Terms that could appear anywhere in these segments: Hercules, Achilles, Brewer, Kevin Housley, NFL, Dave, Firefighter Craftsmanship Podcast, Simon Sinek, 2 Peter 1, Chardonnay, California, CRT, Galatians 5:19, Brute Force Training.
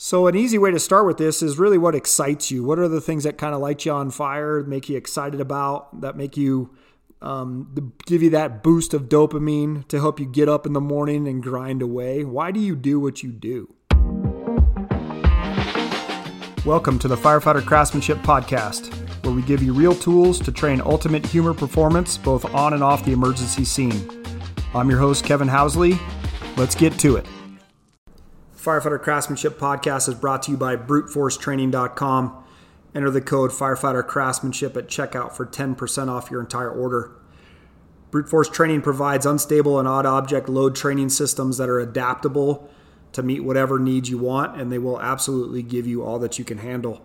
So an easy way to start with this is really what excites you. What are the things that kind of light you on fire, make you excited about, that make you give you that boost of dopamine to help you get up in the morning and grind away? Why do you do what you do? Welcome to the Firefighter Craftsmanship Podcast, where we give you real tools to train ultimate humor performance both on and off the emergency scene. I'm your host, Kevin Housley. Let's get to it. Firefighter Craftsmanship Podcast is brought to you by bruteforcetraining.com. Enter the code FIREFIGHTERCRAFTSMANSHIP at checkout for 10% off your entire order. Brute Force Training provides unstable and odd object load training systems that are adaptable to meet whatever needs you want, and they will absolutely give you all that you can handle.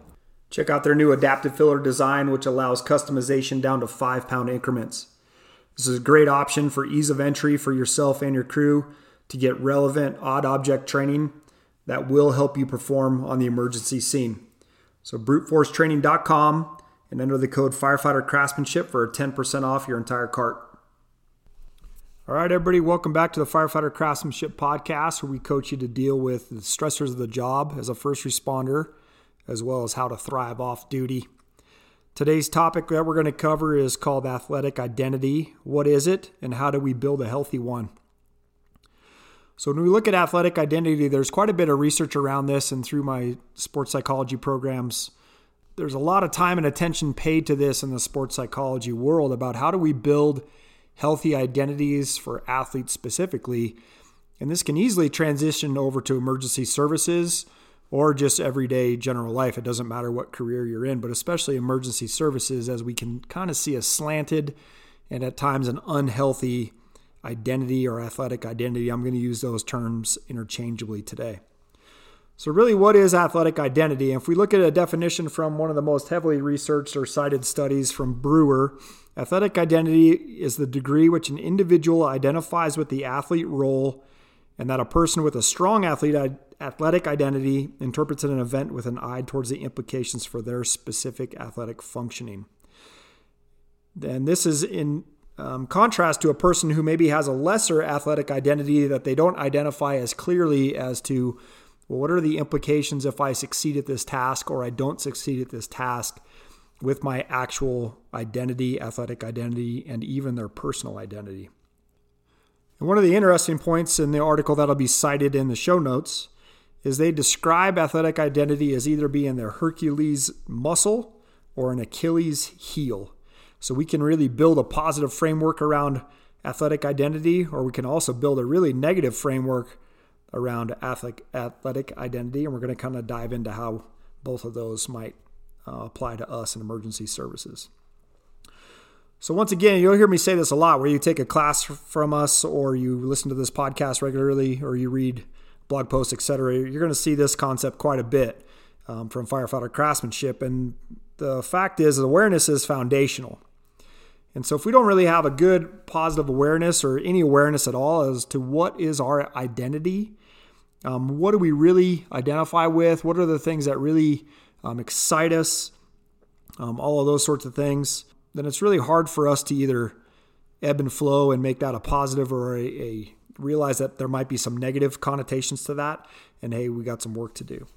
Check out their new adaptive filler design, which allows customization down to 5-pound increments. This is a great option for ease of entry for yourself and your crew to get relevant odd object training that will help you perform on the emergency scene. So bruteforcetraining.com and enter the code FIREFIGHTERCRAFTSMANSHIP for 10% off your entire cart. All right, everybody, welcome back to the Firefighter Craftsmanship Podcast, where we coach you to deal with the stressors of the job as a first responder, as well as how to thrive off duty. Today's topic that we're going to cover is called athletic identity. What is it, and how do we build a healthy one? So when we look at athletic identity, there's quite a bit of research around this, and through my sports psychology programs, there's a lot of time and attention paid to this in the sports psychology world about how do we build healthy identities for athletes specifically. And this can easily transition over to emergency services or just everyday general life. It doesn't matter what career you're in, but especially emergency services, as we can kind of see a slanted and at times an unhealthy identity or athletic identity. I'm going to use those terms interchangeably today. So really, what is athletic identity? And if we look at a definition from one of the most heavily researched or cited studies from Brewer, athletic identity is the degree which an individual identifies with the athlete role, and that a person with a strong athletic identity interprets an event with an eye towards the implications for their specific athletic functioning. And this is in contrast to a person who maybe has a lesser athletic identity that they don't identify as clearly as to, well, what are the implications if I succeed at this task or I don't succeed at this task with my actual identity, athletic identity, and even their personal identity. And one of the interesting points in the article that'll be cited in the show notes is they describe athletic identity as either being their Hercules muscle or an Achilles heel. So we can really build a positive framework around athletic identity, or we can also build a really negative framework around athletic identity. And we're going to kind of dive into how both of those might apply to us in emergency services. So once again, you'll hear me say this a lot, where you take a class from us or you listen to this podcast regularly or you read blog posts, etc. You're going to see this concept quite a bit from firefighter craftsmanship. And the fact is, awareness is foundational. And so if we don't really have a good positive awareness or any awareness at all as to what is our identity, what do we really identify with, what are the things that really excite us, all of those sorts of things, then it's really hard for us to either ebb and flow and make that a positive or a realize that there might be some negative connotations to that. And hey, we got some work to do.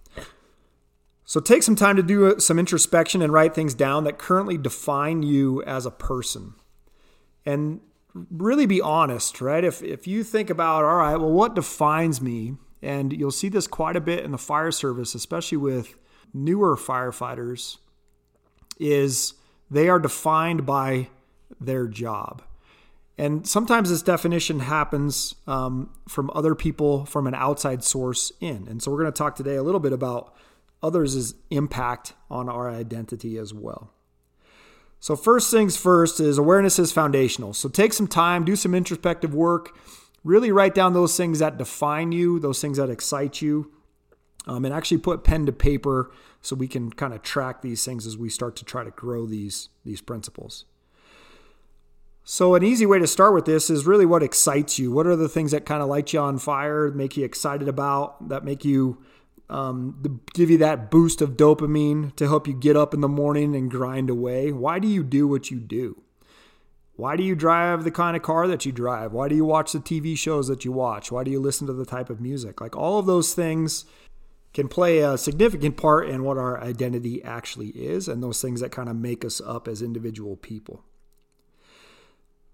So take some time to do some introspection and write things down that currently define you as a person. And really be honest, right? If you think about, all right, well, what defines me? And you'll see this quite a bit in the fire service, especially with newer firefighters, is they are defined by their job. And sometimes this definition happens from other people, from an outside source in. And so we're going to talk today a little bit about others' impact on our identity as well. So first things first is awareness is foundational. So take some time, do some introspective work, really write down those things that define you, those things that excite you, and actually put pen to paper so we can kind of track these things as we start to try to grow these principles. So an easy way to start with this is really what excites you. What are the things that kind of light you on fire, make you excited about, that make you give you that boost of dopamine to help you get up in the morning and grind away? Why do you do what you do? Why do you drive the kind of car that you drive? Why do you watch the TV shows that you watch? Why do you listen to the type of music? Like all of those things can play a significant part in what our identity actually is and those things that kind of make us up as individual people.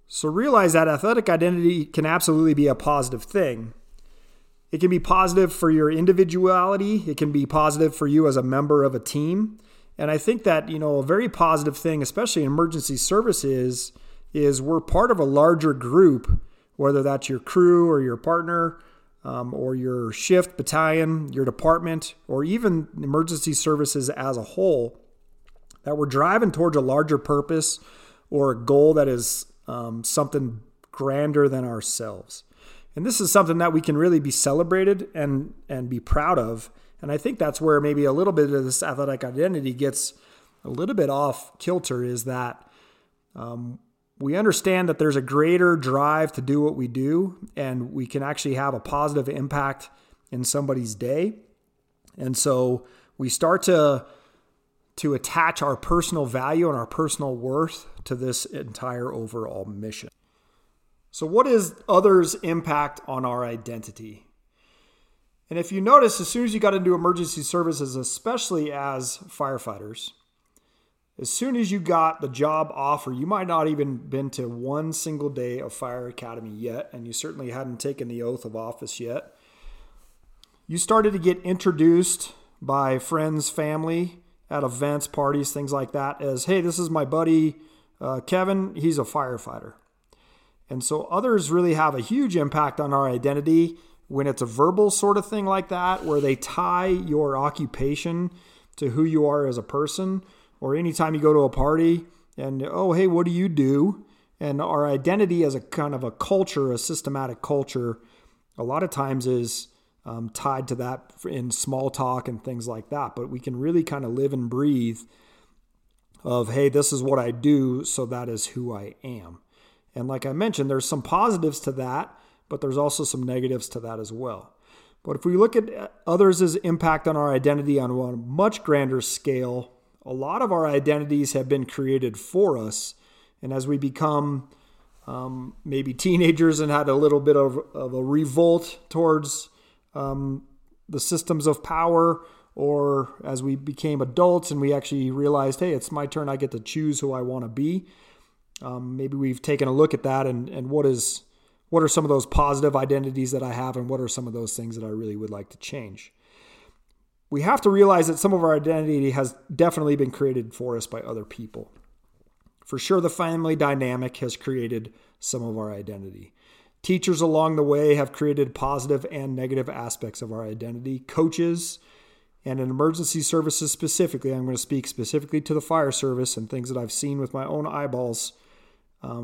So realize that athletic identity can absolutely be a positive thing. It can be positive for your individuality. It can be positive for you as a member of a team. And I think that, you know, a very positive thing, especially in emergency services, is we're part of a larger group, whether that's your crew or your partner or your shift, battalion, your department, or even emergency services as a whole, that we're driving towards a larger purpose or a goal that is something grander than ourselves. And this is something that we can really be celebrated and be proud of. And I think that's where maybe a little bit of this athletic identity gets a little bit off kilter, is that we understand that there's a greater drive to do what we do, and we can actually have a positive impact in somebody's day. And so we start to attach our personal value and our personal worth to this entire overall mission. So what is others' impact on our identity? And if you notice, as soon as you got into emergency services, especially as firefighters, as soon as you got the job offer, you might not even been to one single day of fire academy yet, and you certainly hadn't taken the oath of office yet. You started to get introduced by friends, family, at events, parties, things like that, as, hey, this is my buddy Kevin, he's a firefighter. And so others really have a huge impact on our identity when it's a verbal sort of thing like that, where they tie your occupation to who you are as a person, or anytime you go to a party and, oh, hey, what do you do? And our identity as a kind of a culture, a systematic culture, a lot of times is tied to that in small talk and things like that. But we can really kind of live and breathe of, hey, this is what I do, so that is who I am. And like I mentioned, there's some positives to that, but there's also some negatives to that as well. But if we look at others' impact on our identity on a much grander scale, a lot of our identities have been created for us. And as we become maybe teenagers and had a little bit of a revolt towards the systems of power, or as we became adults and we actually realized, hey, it's my turn, I get to choose who I want to be. Maybe we've taken a look at that and what are some of those positive identities that I have, and what are some of those things that I really would like to change. We have to realize that some of our identity has definitely been created for us by other people. For sure, the family dynamic has created some of our identity. Teachers along the way have created positive and negative aspects of our identity. Coaches, and in emergency services specifically, I'm going to speak specifically to the fire service and things that I've seen with my own eyeballs.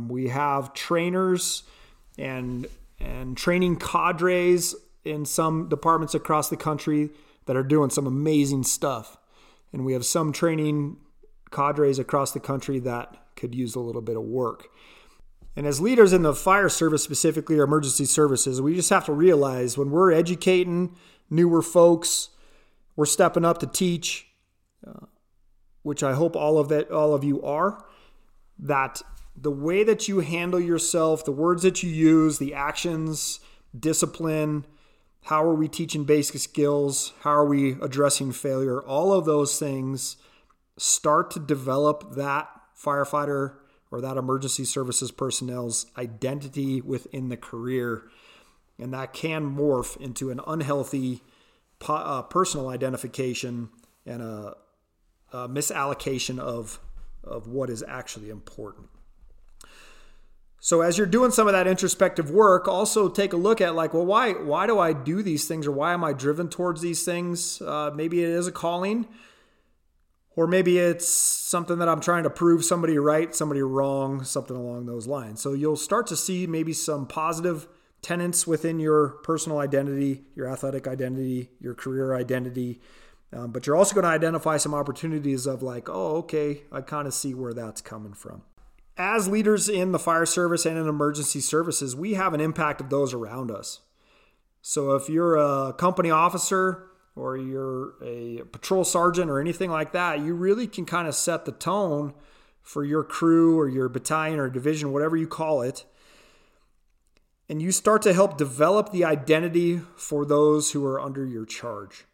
We have trainers and training cadres in some departments across the country that are doing some amazing stuff. And we have some training cadres across the country that could use a little bit of work. And as leaders in the fire service specifically, or emergency services, we just have to realize when we're educating newer folks, we're stepping up to teach, which I hope all of you are, that the way that you handle yourself, the words that you use, the actions, discipline, how are we teaching basic skills, how are we addressing failure, all of those things start to develop that firefighter or that emergency services personnel's identity within the career. And that can morph into an unhealthy personal identification and a misallocation of what is actually important. So as you're doing some of that introspective work, also take a look at like, well, why do I do these things, or why am I driven towards these things? Maybe it is a calling, or maybe it's something that I'm trying to prove somebody right, somebody wrong, something along those lines. So you'll start to see maybe some positive tenets within your personal identity, your athletic identity, your career identity. But you're also going to identify some opportunities of like, oh, okay, I kind of see where that's coming from. As leaders in the fire service and in emergency services, we have an impact of those around us. So if you're a company officer or you're a patrol sergeant or anything like that, you really can kind of set the tone for your crew or your battalion or division, whatever you call it. And you start to help develop the identity for those who are under your charge.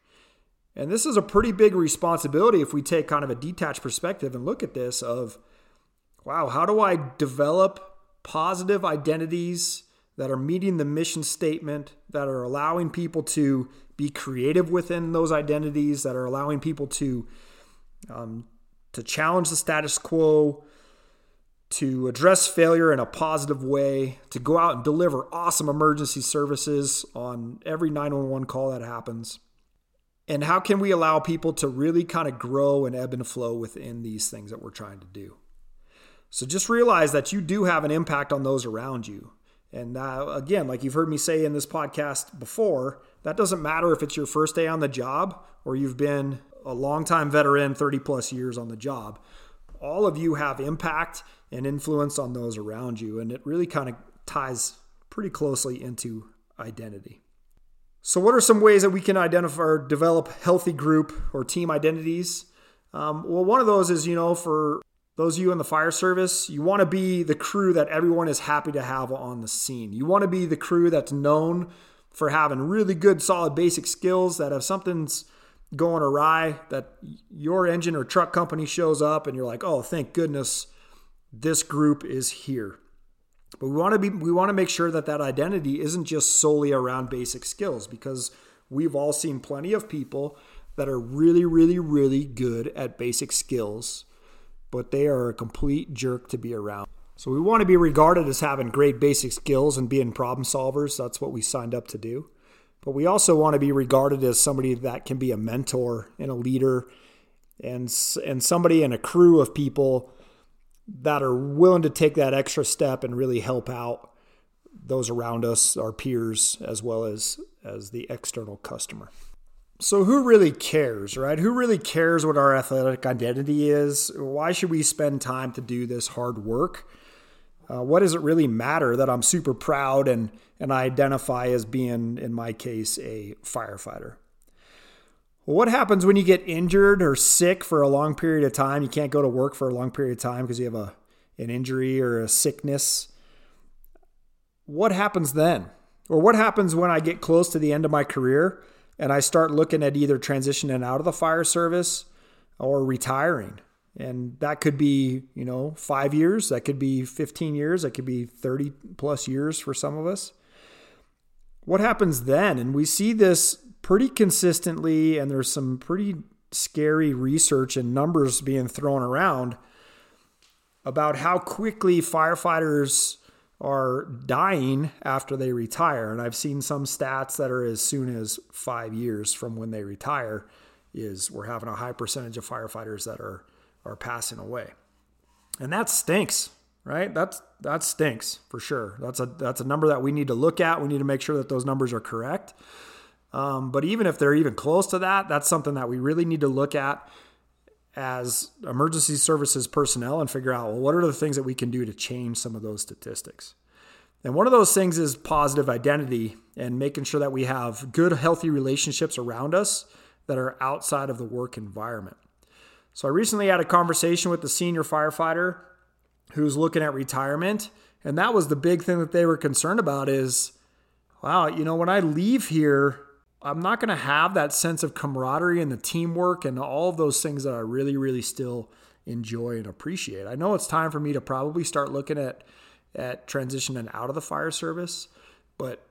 And this is a pretty big responsibility if we take kind of a detached perspective and look at this of, wow, how do I develop positive identities that are meeting the mission statement, that are allowing people to be creative within those identities, that are allowing people to challenge the status quo, to address failure in a positive way, to go out and deliver awesome emergency services on every 911 call that happens. And how can we allow people to really kind of grow and ebb and flow within these things that we're trying to do? So just realize that you do have an impact on those around you. And again, like you've heard me say in this podcast before, that doesn't matter if it's your first day on the job or you've been a longtime veteran, 30 plus years on the job. All of you have impact and influence on those around you. And it really kind of ties pretty closely into identity. So what are some ways that we can identify or develop healthy group or team identities? Well, one of those is, for those of you in the fire service, you want to be the crew that everyone is happy to have on the scene. You want to be the crew that's known for having really good, solid basic skills, that if something's going awry, that your engine or truck company shows up and you're like, oh, thank goodness this group is here. But we want to make sure that identity isn't just solely around basic skills, because we've all seen plenty of people that are really, really, really good at basic skills, but they are a complete jerk to be around. So we want to be regarded as having great basic skills and being problem solvers. That's what we signed up to do. But we also want to be regarded as somebody that can be a mentor and a leader and somebody in a crew of people that are willing to take that extra step and really help out those around us, our peers, as well as the external customer. So who really cares, right? Who really cares what our athletic identity is? Why should we spend time to do this hard work? What does it really matter that I'm super proud and I identify as being, in my case, a firefighter? What happens when you get injured or sick for a long period of time? You can't go to work for a long period of time because you have an injury or a sickness. What happens then? Or what happens when I get close to the end of my career and I start looking at either transitioning out of the fire service or retiring? And that could be, 5 years, that could be 15 years, that could be 30 plus years for some of us. What happens then? And we see this pretty consistently, and there's some pretty scary research and numbers being thrown around about how quickly firefighters are dying after they retire. And I've seen some stats that are as soon as 5 years from when they retire is we're having a high percentage of firefighters that are passing away. And that stinks, right? That stinks for sure. That's a number that we need to look at. We need to make sure that those numbers are correct. But even if they're even close to that, that's something that we really need to look at as emergency services personnel and figure out, well, what are the things that we can do to change some of those statistics? And one of those things is positive identity and making sure that we have good, healthy relationships around us that are outside of the work environment. So I recently had a conversation with the senior firefighter who's looking at retirement. And that was the big thing that they were concerned about is, wow, when I leave here, I'm not going to have that sense of camaraderie and the teamwork and all of those things that I really, really still enjoy and appreciate. I know it's time for me to probably start looking at transitioning out of the fire service, but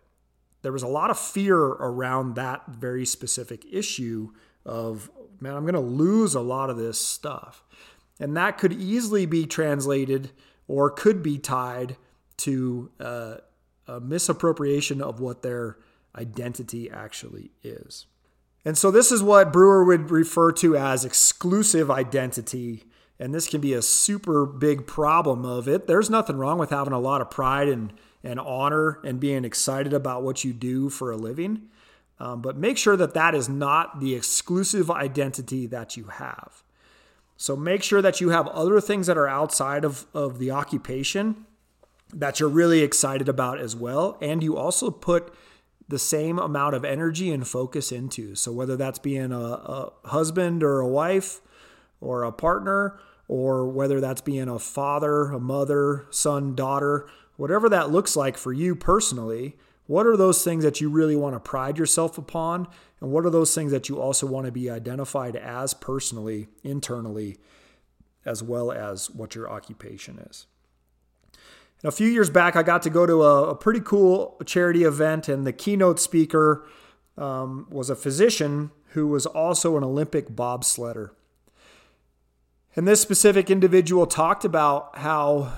there was a lot of fear around that very specific issue of, man, I'm going to lose a lot of this stuff. And that could easily be translated or could be tied to a misappropriation of what their identity actually is. And so this is what Brewer would refer to as exclusive identity. And this can be a super big problem of it. There's nothing wrong with having a lot of pride and honor and being excited about what you do for a living. But make sure that is not the exclusive identity that you have. So make sure that you have other things that are outside of the occupation that you're really excited about as well. And you also put the same amount of energy and focus into. So whether that's being a husband or a wife or a partner, or whether that's being a father, a mother, son, daughter, whatever that looks like for you personally, What are those things that you really want to pride yourself upon? And what are those things that you also want to be identified as personally, internally, as well as what your occupation is? And a few years back, I got to go to a pretty cool charity event, and the keynote speaker was a physician who was also an Olympic bobsledder. And this specific individual talked about how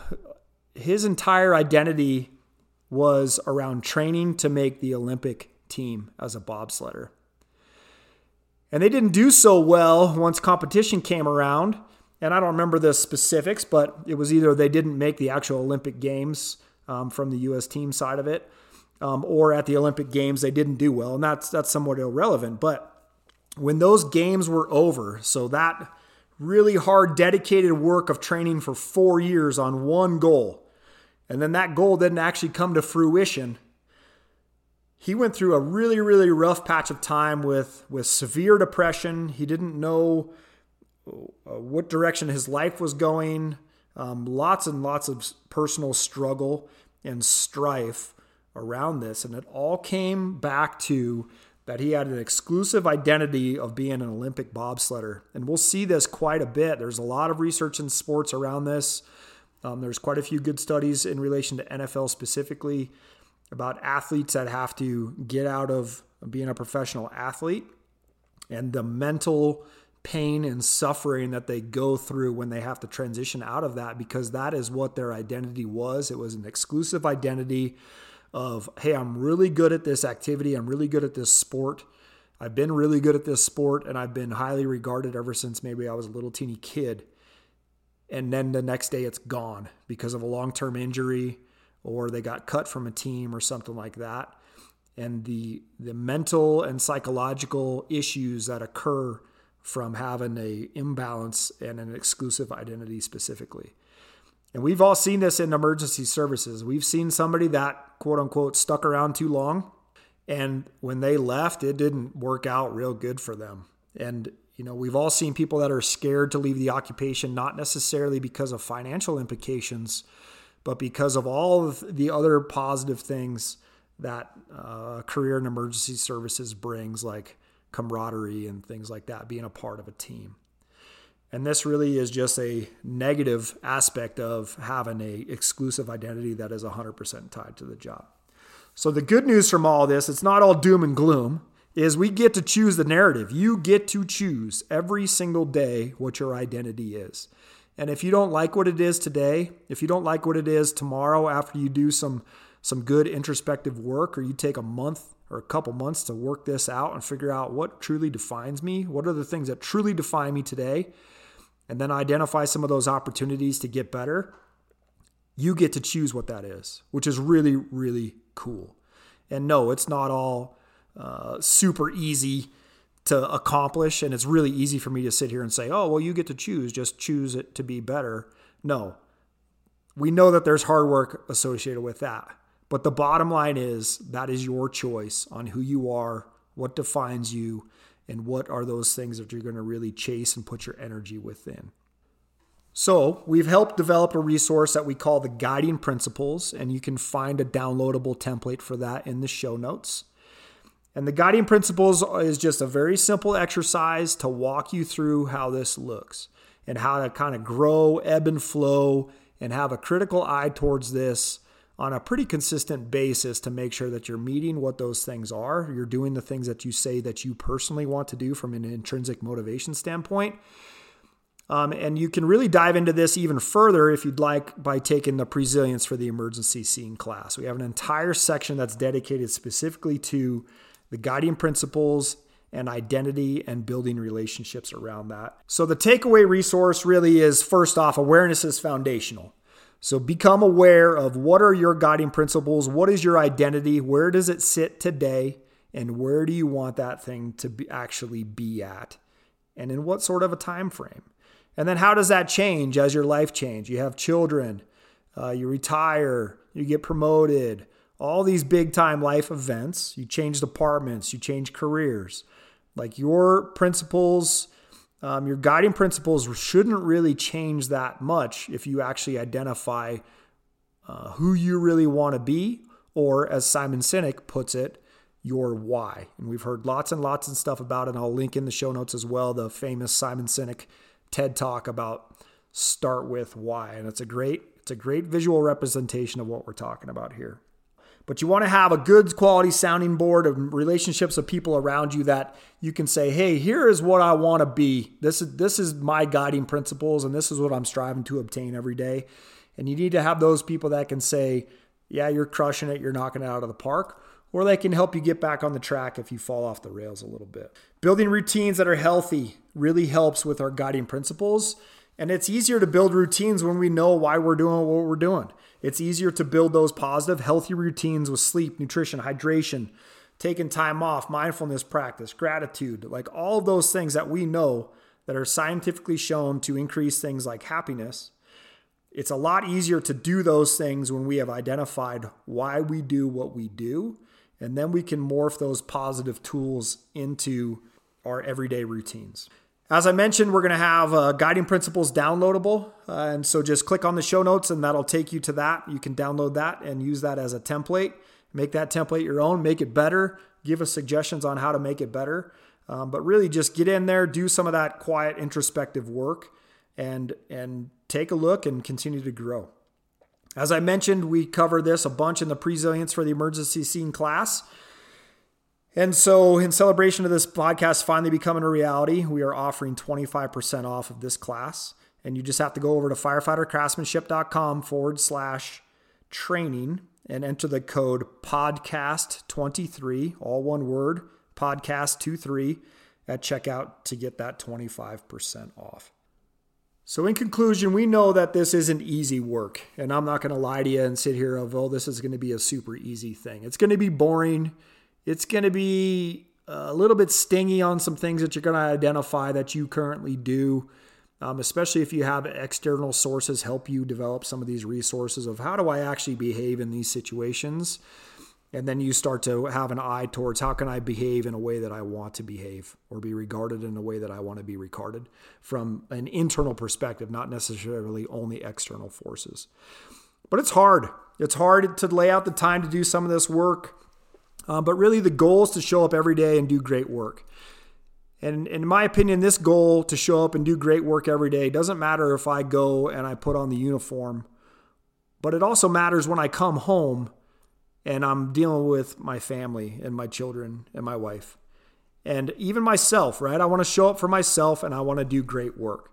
his entire identity was around training to make the Olympic team as a bobsledder. And they didn't do so well once competition came around. And I don't remember the specifics, but it was either they didn't make the actual Olympic Games from the U.S. team side of it, or at the Olympic Games they didn't do well. And that's somewhat irrelevant. But when those games were over, so that really hard, dedicated work of training for 4 years on one goal, and then that goal didn't actually come to fruition, he went through a really, really rough patch of time with severe depression. He didn't know what direction his life was going, lots and lots of personal struggle and strife around this. And it all came back to that he had an exclusive identity of being an Olympic bobsledder. And we'll see this quite a bit. There's a lot of research in sports around this. There's quite a few good studies in relation to NFL specifically about athletes that have to get out of being a professional athlete and the mental pain and suffering that they go through when they have to transition out of that, because that is what their identity was. It was an exclusive identity of, hey, I'm really good at this activity. I'm really good at this sport. I've been really good at this sport, and I've been highly regarded ever since maybe I was a little teeny kid. And then the next day it's gone because of a long-term injury, or they got cut from a team or something like that. And the mental and psychological issues that occur from having an imbalance and an exclusive identity specifically. And we've all seen this in emergency services. We've seen somebody that, quote unquote, stuck around too long. And when they left, it didn't work out real good for them. And you know, we've all seen people that are scared to leave the occupation, not necessarily because of financial implications, but because of all of the other positive things that a career in emergency services brings, like camaraderie and things like that, being a part of a team. And this really is just a negative aspect of having an exclusive identity that is 100% tied to the job. So the good news from all this, it's not all doom and gloom, is we get to choose the narrative. You get to choose every single day what your identity is. And if you don't like what it is today, if you don't like what it is tomorrow after you do some good introspective work, or you take a month or a couple months to work this out and figure out what truly defines me, what are the things that truly define me today, and then identify some of those opportunities to get better, you get to choose what that is, which is really, really cool. And no, it's not all super easy to accomplish. And it's really easy for me to sit here and say, oh, well, you get to choose, just choose it to be better. No, we know that there's hard work associated with that. But the bottom line is that is your choice on who you are, what defines you, and what are those things that you're going to really chase and put your energy within. So we've helped develop a resource that we call the Guiding Principles, and you can find a downloadable template for that in the show notes. And the Guiding Principles is just a very simple exercise to walk you through how this looks and how to kind of grow, ebb and flow, and have a critical eye towards this on a pretty consistent basis to make sure that you're meeting what those things are. You're doing the things that you say that you personally want to do from an intrinsic motivation standpoint. And you can really dive into this even further if you'd like by taking the Resilience for the Emergency Scene class. We have an entire section that's dedicated specifically to the Guiding Principles and identity and building relationships around that. So the takeaway resource really is, first off, awareness is foundational. So become aware of what are your guiding principles, what is your identity, where does it sit today, and where do you want that thing to be, actually be at, and in what sort of a time frame. And then how does that change as your life changes? You have children, you retire, you get promoted, all these big time life events, you change departments, you change careers. Like your principles, your guiding principles shouldn't really change that much if you actually identify who you really want to be or as Simon Sinek puts it, your why. And we've heard lots and lots of stuff about it, and I'll link in the show notes as well the famous Simon Sinek TED Talk about start with why. And it's a great visual representation of what we're talking about here. But you want to have a good quality sounding board of relationships of people around you that you can say, hey, here is what I want to be. This is my guiding principles, and this is what I'm striving to obtain every day. And you need to have those people that can say, yeah, you're crushing it, you're knocking it out of the park, or they can help you get back on the track if you fall off the rails a little bit. Building routines that are healthy really helps with our guiding principles. And it's easier to build routines when we know why we're doing what we're doing. It's easier to build those positive, healthy routines with sleep, nutrition, hydration, taking time off, mindfulness practice, gratitude, like all of those things that we know that are scientifically shown to increase things like happiness. It's a lot easier to do those things when we have identified why we do what we do, and then we can morph those positive tools into our everyday routines. As I mentioned, we're going to have guiding principles downloadable. And so just click on the show notes and that'll take you to that. You can download that and use that as a template. Make that template your own, make it better. Give us suggestions on how to make it better. But really just get in there, do some of that quiet introspective work and take a look and continue to grow. As I mentioned, we cover this a bunch in the Resilience for the Emergency Scene class. And so in celebration of this podcast finally becoming a reality, we are offering 25% off of this class. And you just have to go over to firefightercraftsmanship.com/training and enter the code podcast23, all one word, podcast23 at checkout to get that 25% off. So in conclusion, we know that this isn't easy work. And I'm not going to lie to you and sit here this is going to be a super easy thing. It's going to be boring. It's going to be a little bit stingy on some things that you're going to identify that you currently do, especially if you have external sources help you develop some of these resources of how do I actually behave in these situations? And then you start to have an eye towards how can I behave in a way that I want to behave or be regarded in a way that I want to be regarded from an internal perspective, not necessarily only external forces. But it's hard. It's hard to lay out the time to do some of this work. But really the goal is to show up every day and do great work. And in my opinion, this goal to show up and do great work every day doesn't matter if I go and I put on the uniform, but it also matters when I come home and I'm dealing with my family and my children and my wife and even myself, right? I want to show up for myself and I want to do great work.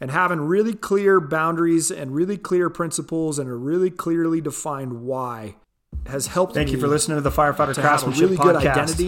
And having really clear boundaries and really clear principles and a really clearly defined why has helped. Thank you for listening to the Firefighter Craftsmanship really Podcast. Good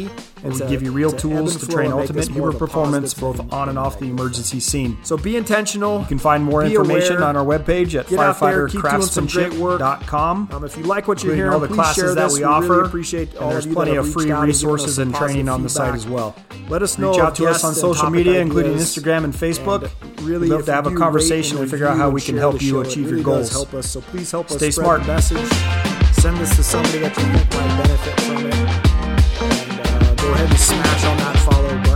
identity, and we give you real tools to train ultimate human performance both on and off the emergency scene. So be intentional. You can find more information on our webpage at firefightercraftsmanship.com. If you like what you're hearing, all the classes that we offer, really appreciate all there's plenty of free resources and training on the site as well. Let us know. Reach out to us on social media, including Instagram and Facebook. Really, we'd love to have a conversation and figure out how we can help you achieve your goals. Help us, so please help us. Stay smart. Send this to somebody that you think might benefit from it. And go ahead and smash on that follow button.